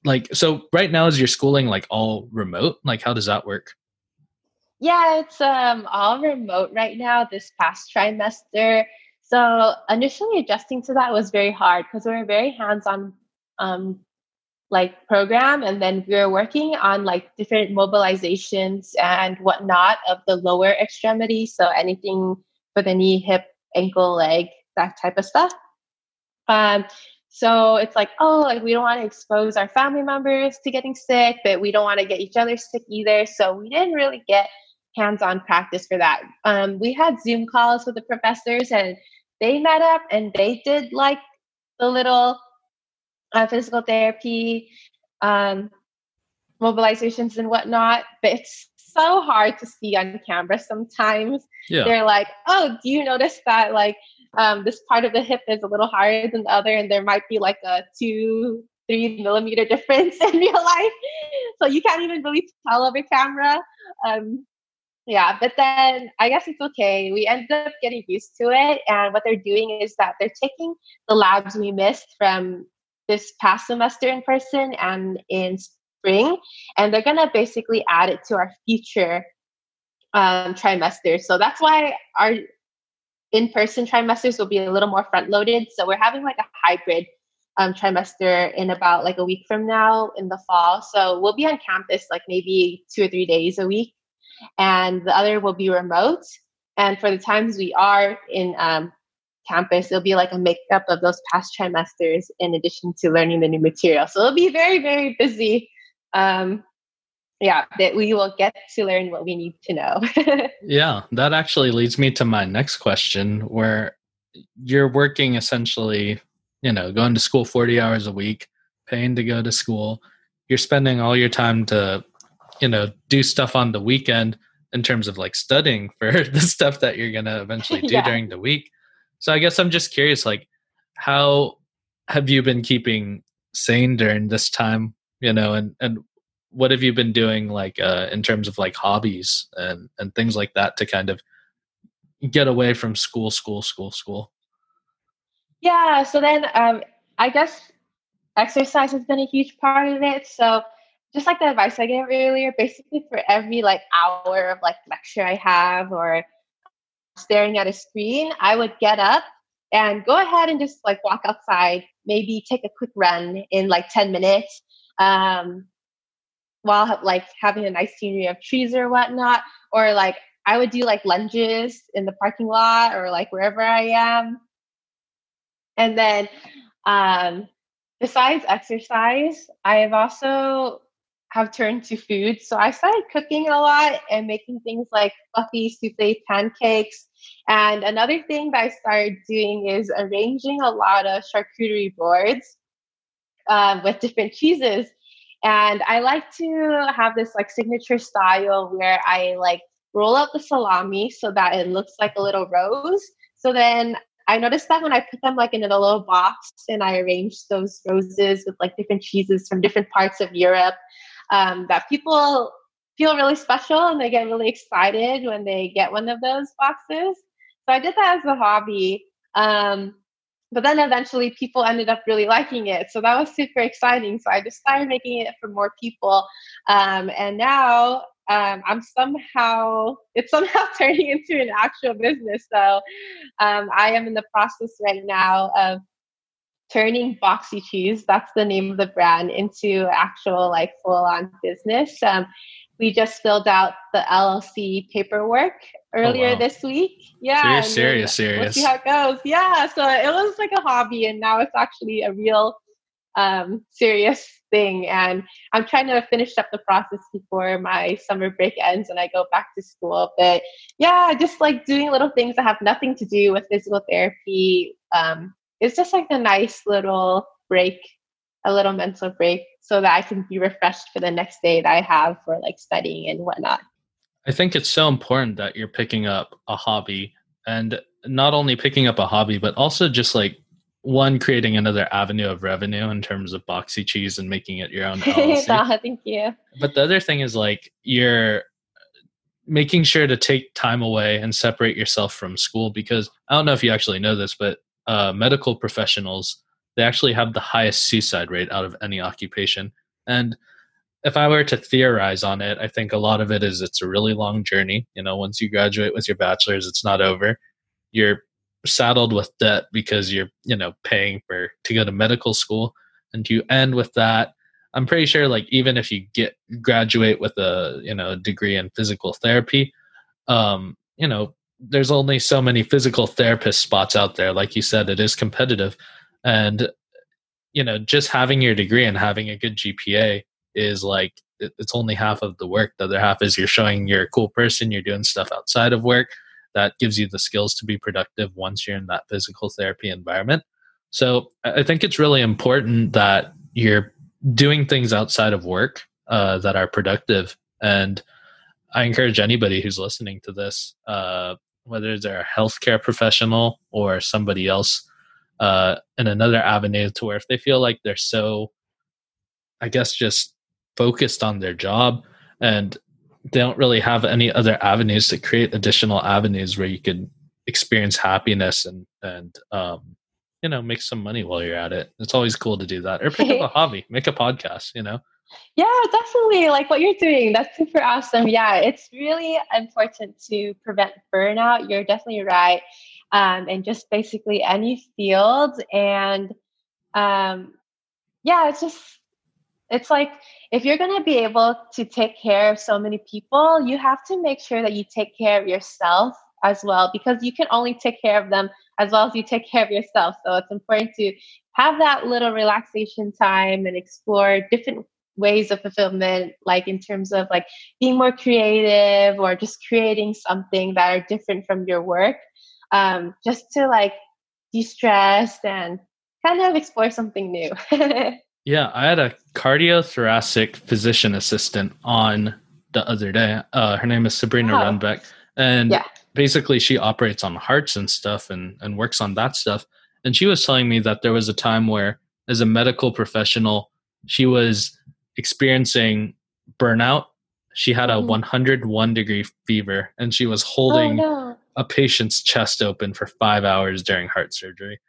like, so right now is your schooling like all remote? Like how does that work? Yeah, it's um all remote right now this past trimester. So initially adjusting to that was very hard because we were very hands-on um, like program. And then we were working on like different mobilizations and whatnot of the lower extremity. So anything for the knee, hip, ankle, leg, that type of stuff. Um, so it's like, oh, like we don't want to expose our family members to getting sick, but we don't want to get each other sick either. So we didn't really get hands-on practice for that. Um, we had Zoom calls with the professors and they met up and they did like the little uh, physical therapy, um, mobilizations and whatnot, but it's so hard to see on camera sometimes. Yeah. They're like, oh, do you notice that like um, this part of the hip is a little higher than the other and there might be like a two, three millimeter difference in real life. So you can't even really tell over camera. Um, Yeah, but then I guess it's okay. We ended up getting used to it. And what they're doing is that they're taking the labs we missed from this past semester in person and in spring, and they're going to basically add it to our future um, trimesters. So that's why our in-person trimesters will be a little more front-loaded. So we're having like a hybrid um, trimester in about like a week from now in the fall. So we'll be on campus like maybe two or three days a week. And the other will be remote. And for the times we are in um, campus, it'll be like a makeup of those past trimesters in addition to learning the new material. So it'll be very, very busy. Um, yeah, that we will get to learn what we need to know. Yeah, that actually leads me to my next question, where you're working essentially, you know, going to school forty hours a week, paying to go to school. You're spending all your time to you know, do stuff on the weekend in terms of like studying for the stuff that you're going to eventually do yeah. during the week. So I guess I'm just curious, like, how have you been keeping sane during this time, you know, and, and what have you been doing like, uh, in terms of like hobbies and, and things like that to kind of get away from school, school, school, school? Yeah. So then um, I guess exercise has been a huge part of it. So just like the advice I gave earlier, basically for every like hour of like lecture I have or staring at a screen, I would get up and go ahead and just like walk outside, maybe take a quick run in like ten minutes um, while like having a nice scenery of trees or whatnot. Or like I would do like lunges in the parking lot or like wherever I am. And then um, besides exercise, I have also have turned to food. So I started cooking a lot and making things like fluffy soufflé pancakes. And another thing that I started doing is arranging a lot of charcuterie boards um, with different cheeses. And I like to have this like signature style where I like roll out the salami so that it looks like a little rose. So then I noticed that when I put them like in a little box and I arranged those roses with like different cheeses from different parts of Europe, Um, that people feel really special and they get really excited when they get one of those boxes. So I did that as a hobby. Um, but then eventually people ended up really liking it. So that was super exciting. So I just started making it for more people. Um, and now um, I'm somehow, it's somehow turning into an actual business. So um, I am in the process right now of turning Boxy Cheese, that's the name of the brand, into actual like full-on business. Um, we just filled out the L L C paperwork earlier oh, wow. this week. Yeah, serious, serious, serious. We'll see how it goes. Yeah, so it was like a hobby, and now it's actually a real um, serious thing. And I'm trying to finish up the process before my summer break ends and I go back to school. But yeah, just like doing little things that have nothing to do with physical therapy. Um, It's just like a nice little break, a little mental break so that I can be refreshed for the next day that I have for like studying and whatnot. I think it's so important that you're picking up a hobby, and not only picking up a hobby, but also just like one, creating another avenue of revenue in terms of Boxy Cheese and making it your own L L C. Oh, thank you. But the other thing is like you're making sure to take time away and separate yourself from school, because I don't know if you actually know this, but Uh, medical professionals, they actually have the highest suicide rate out of any occupation. And if I were to theorize on it, I think a lot of it is it's a really long journey. You know, once you graduate with your bachelor's, it's not over. You're saddled with debt because you're, you know, paying for to go to medical school, and you end with that. I'm pretty sure, like, even if you get graduate with a, you know, degree in physical therapy, um, you know, there's only so many physical therapist spots out there. Like you said, it is competitive, and, you know, just having your degree and having a good G P A is like, it's only half of the work. The other half is you're showing you're a cool person. You're doing stuff outside of work that gives you the skills to be productive once you're in that physical therapy environment. So I think it's really important that you're doing things outside of work uh, that are productive. And I encourage anybody who's listening to this, uh, whether they're a healthcare professional or somebody else uh, in another avenue, to where if they feel like they're so, I guess, just focused on their job and they don't really have any other avenues, to create additional avenues where you can experience happiness and, and um, you know, make some money while you're at it. It's always cool to do that. Or pick up a hobby, make a podcast, you know. Yeah, definitely. Like what you're doing, that's super awesome. Yeah, it's really important to prevent burnout. You're definitely right. Um, and just basically any field. And um, yeah, it's just, it's like, if you're going to be able to take care of so many people, you have to make sure that you take care of yourself as well, because you can only take care of them as well as you take care of yourself. So it's important to have that little relaxation time and explore different ways of fulfillment, like in terms of like being more creative or just creating something that are different from your work, um, just to like de-stress and kind of explore something new. Yeah, I had a cardiothoracic physician assistant on the other day. Uh, her name is Sabrina wow. Runbeck, and yeah. basically she operates on hearts and stuff, and, and works on that stuff. And she was telling me that there was a time where, as a medical professional, she was experiencing burnout. She had a one hundred one degree fever, and she was holding oh, no. a patient's chest open for five hours during heart surgery.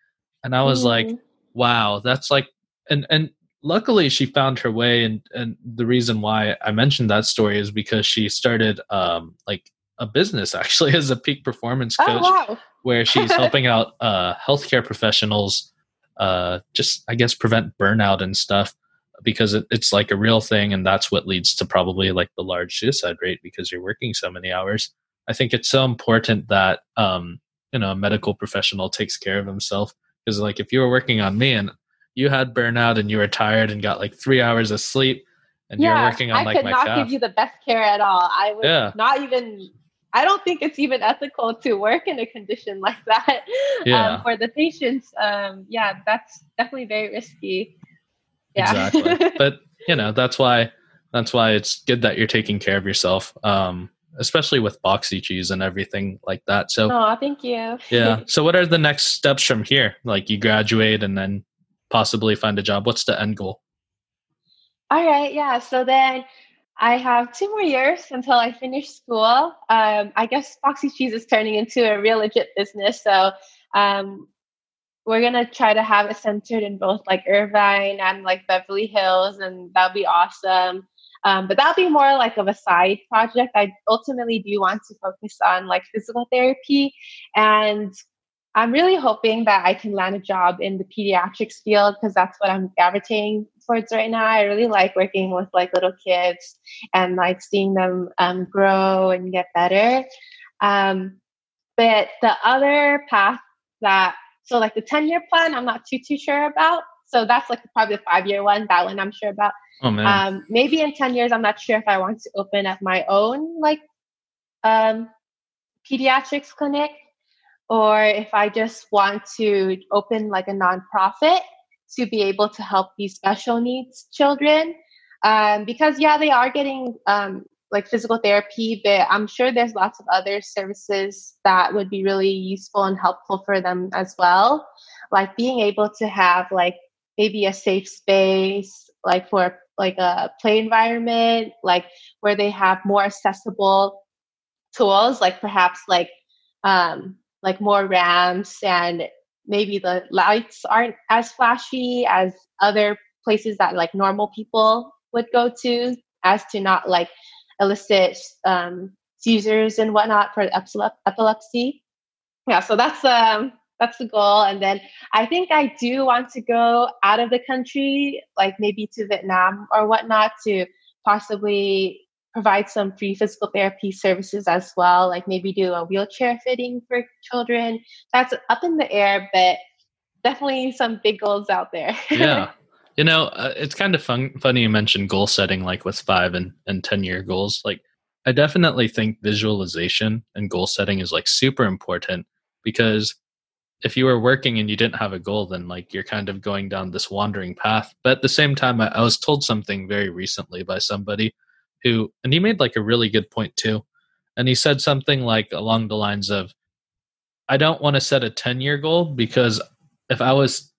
And I was mm-hmm. like, wow, that's like, and, and luckily she found her way. And, and the reason why I mentioned that story is because she started um, like a business actually as a peak performance coach, oh, wow. where she's helping out uh, healthcare professionals uh, just, I guess, prevent burnout and stuff, because it, it's like a real thing. And that's what leads to probably like the large suicide rate, because you're working so many hours. I think it's so important that, um, you know, a medical professional takes care of himself. Because like, if you were working on me and you had burnout and you were tired and got like three hours of sleep and yeah, you're working on I like could my not calf. Give you the best care at all. I would yeah. not even, I don't think it's even ethical to work in a condition like that yeah. um, for the patients. Um, yeah, that's definitely very risky. Yeah. Exactly. But you know, that's why, that's why it's good that you're taking care of yourself. Um, especially with Boxy Cheese and everything like that. So, oh, thank you. Yeah. So what are the next steps from here? Like you graduate and then possibly find a job. What's the end goal? All right. Yeah. So then I have two more years until I finish school. Um, I guess Boxy Cheese is turning into a real legit business. So, um, we're going to try to have it centered in both like Irvine and like Beverly Hills, and that'll be awesome. Um, but that'll be more like of a side project. I ultimately do want to focus on like physical therapy, and I'm really hoping that I can land a job in the pediatrics field, because that's what I'm gravitating towards right now. I really like working with like little kids and like seeing them um, grow and get better. Um, but the other path that, so like the ten year plan, I'm not too, too sure about. So that's like probably the five year one, that one I'm sure about. Oh, man. Um, maybe in ten years, I'm not sure if I want to open up my own like um, pediatrics clinic, or if I just want to open like a nonprofit to be able to help these special needs children. Um, because yeah, they are getting um, like physical therapy, but I'm sure there's lots of other services that would be really useful and helpful for them as well. Like being able to have like maybe a safe space, like for like a play environment, like where they have more accessible tools, like perhaps like um, like more ramps, and maybe the lights aren't as flashy as other places that like normal people would go to, as to not like illicit um, seizures and whatnot for epilepsy. Yeah, so that's um that's the goal. And then I think I do want to go out of the country, like maybe to Vietnam or whatnot, to possibly provide some free physical therapy services as well. Like maybe do a wheelchair fitting for children. That's up in the air, but definitely some big goals out there. Yeah. You know, uh, it's kind of fun, funny you mentioned goal setting, like with five and, and ten year goals. Like I definitely think visualization and goal setting is like super important, because if you were working and you didn't have a goal, then like you're kind of going down this wandering path. But at the same time, I, I was told something very recently by somebody who, and he made like a really good point too. And he said something like along the lines of, I don't want to set a ten year goal, because if I was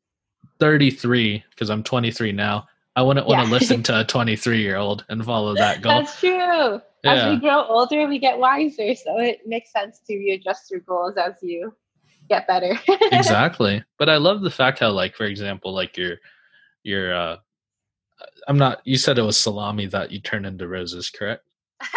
thirty-three, because I'm twenty-three now, I wouldn't want to yeah. listen to a twenty-three year old and follow that goal. That's true. Yeah. As we grow older, we get wiser. So it makes sense to readjust your goals as you get better. Exactly. But I love the fact how, like, for example, like your, your, uh, I'm not, you said it was salami that you turn into roses, correct?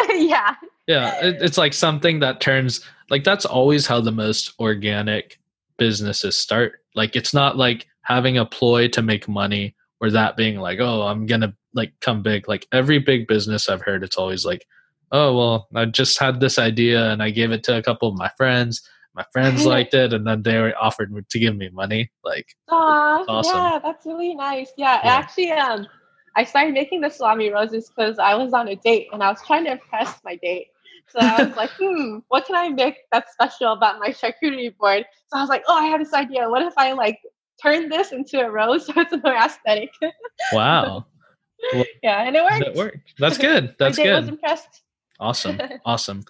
Yeah. Yeah. It, it's like something that turns, like, that's always how the most organic businesses start. Like, it's not like having a ploy to make money or that being like, oh, I'm going to like come big. Like every big business I've heard, it's always like, oh, well, I just had this idea and I gave it to a couple of my friends. My friends liked it, and then they offered to give me money. Like, aww, awesome. Yeah, that's really nice. Yeah, yeah. Actually, um, I started making the salami roses because I was on a date and I was trying to impress my date. So I was like, hmm, what can I make that's special about my charcuterie board? So I was like, oh, I have this idea. What if I like turn this into a rose so it's more aesthetic? Wow. Well, yeah, and it worked. That worked. That's good. That's my date good. Was impressed. Awesome. Awesome.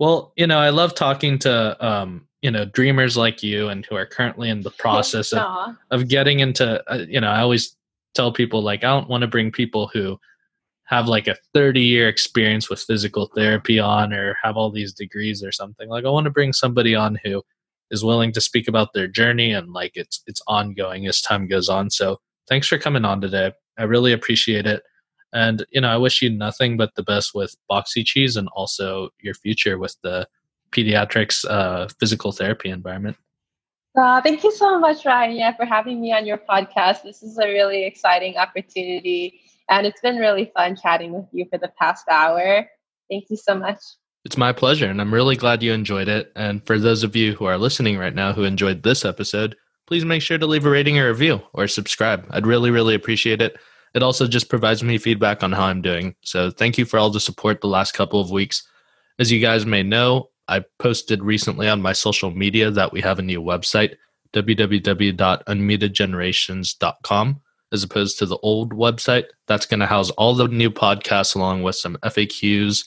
Well, you know, I love talking to, um, you know, dreamers like you and who are currently in the process of, of getting into, uh, you know, I always tell people, like, I don't want to bring people who have like a thirty year experience with physical therapy on, or have all these degrees or something. Like, I want to bring somebody on who is willing to speak about their journey, and like it's it's ongoing as time goes on. So thanks for coming on today. I really appreciate it. And, you know, I wish you nothing but the best with Boxy Cheese and also your future with the pediatrics uh, physical therapy environment. Uh, thank you so much, Ryan, yeah, for having me on your podcast. This is a really exciting opportunity, and it's been really fun chatting with you for the past hour. Thank you so much. It's my pleasure, and I'm really glad you enjoyed it. And for those of you who are listening right now who enjoyed this episode, please make sure to leave a rating or review or subscribe. I'd really, really appreciate it. It also just provides me feedback on how I'm doing. So thank you for all the support the last couple of weeks. As you guys may know, I posted recently on my social media that we have a new website, w w w dot unmuted generations dot com, as opposed to the old website. That's going to house all the new podcasts along with some F A Qs.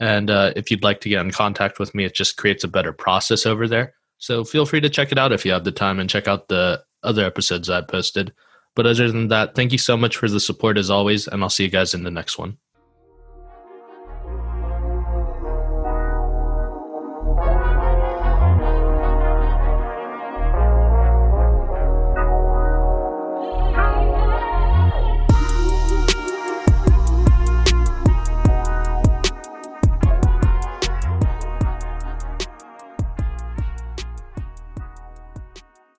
And uh, if you'd like to get in contact with me, it just creates a better process over there. So feel free to check it out if you have the time, and check out the other episodes I posted. But other than that, thank you so much for the support as always, and I'll see you guys in the next one.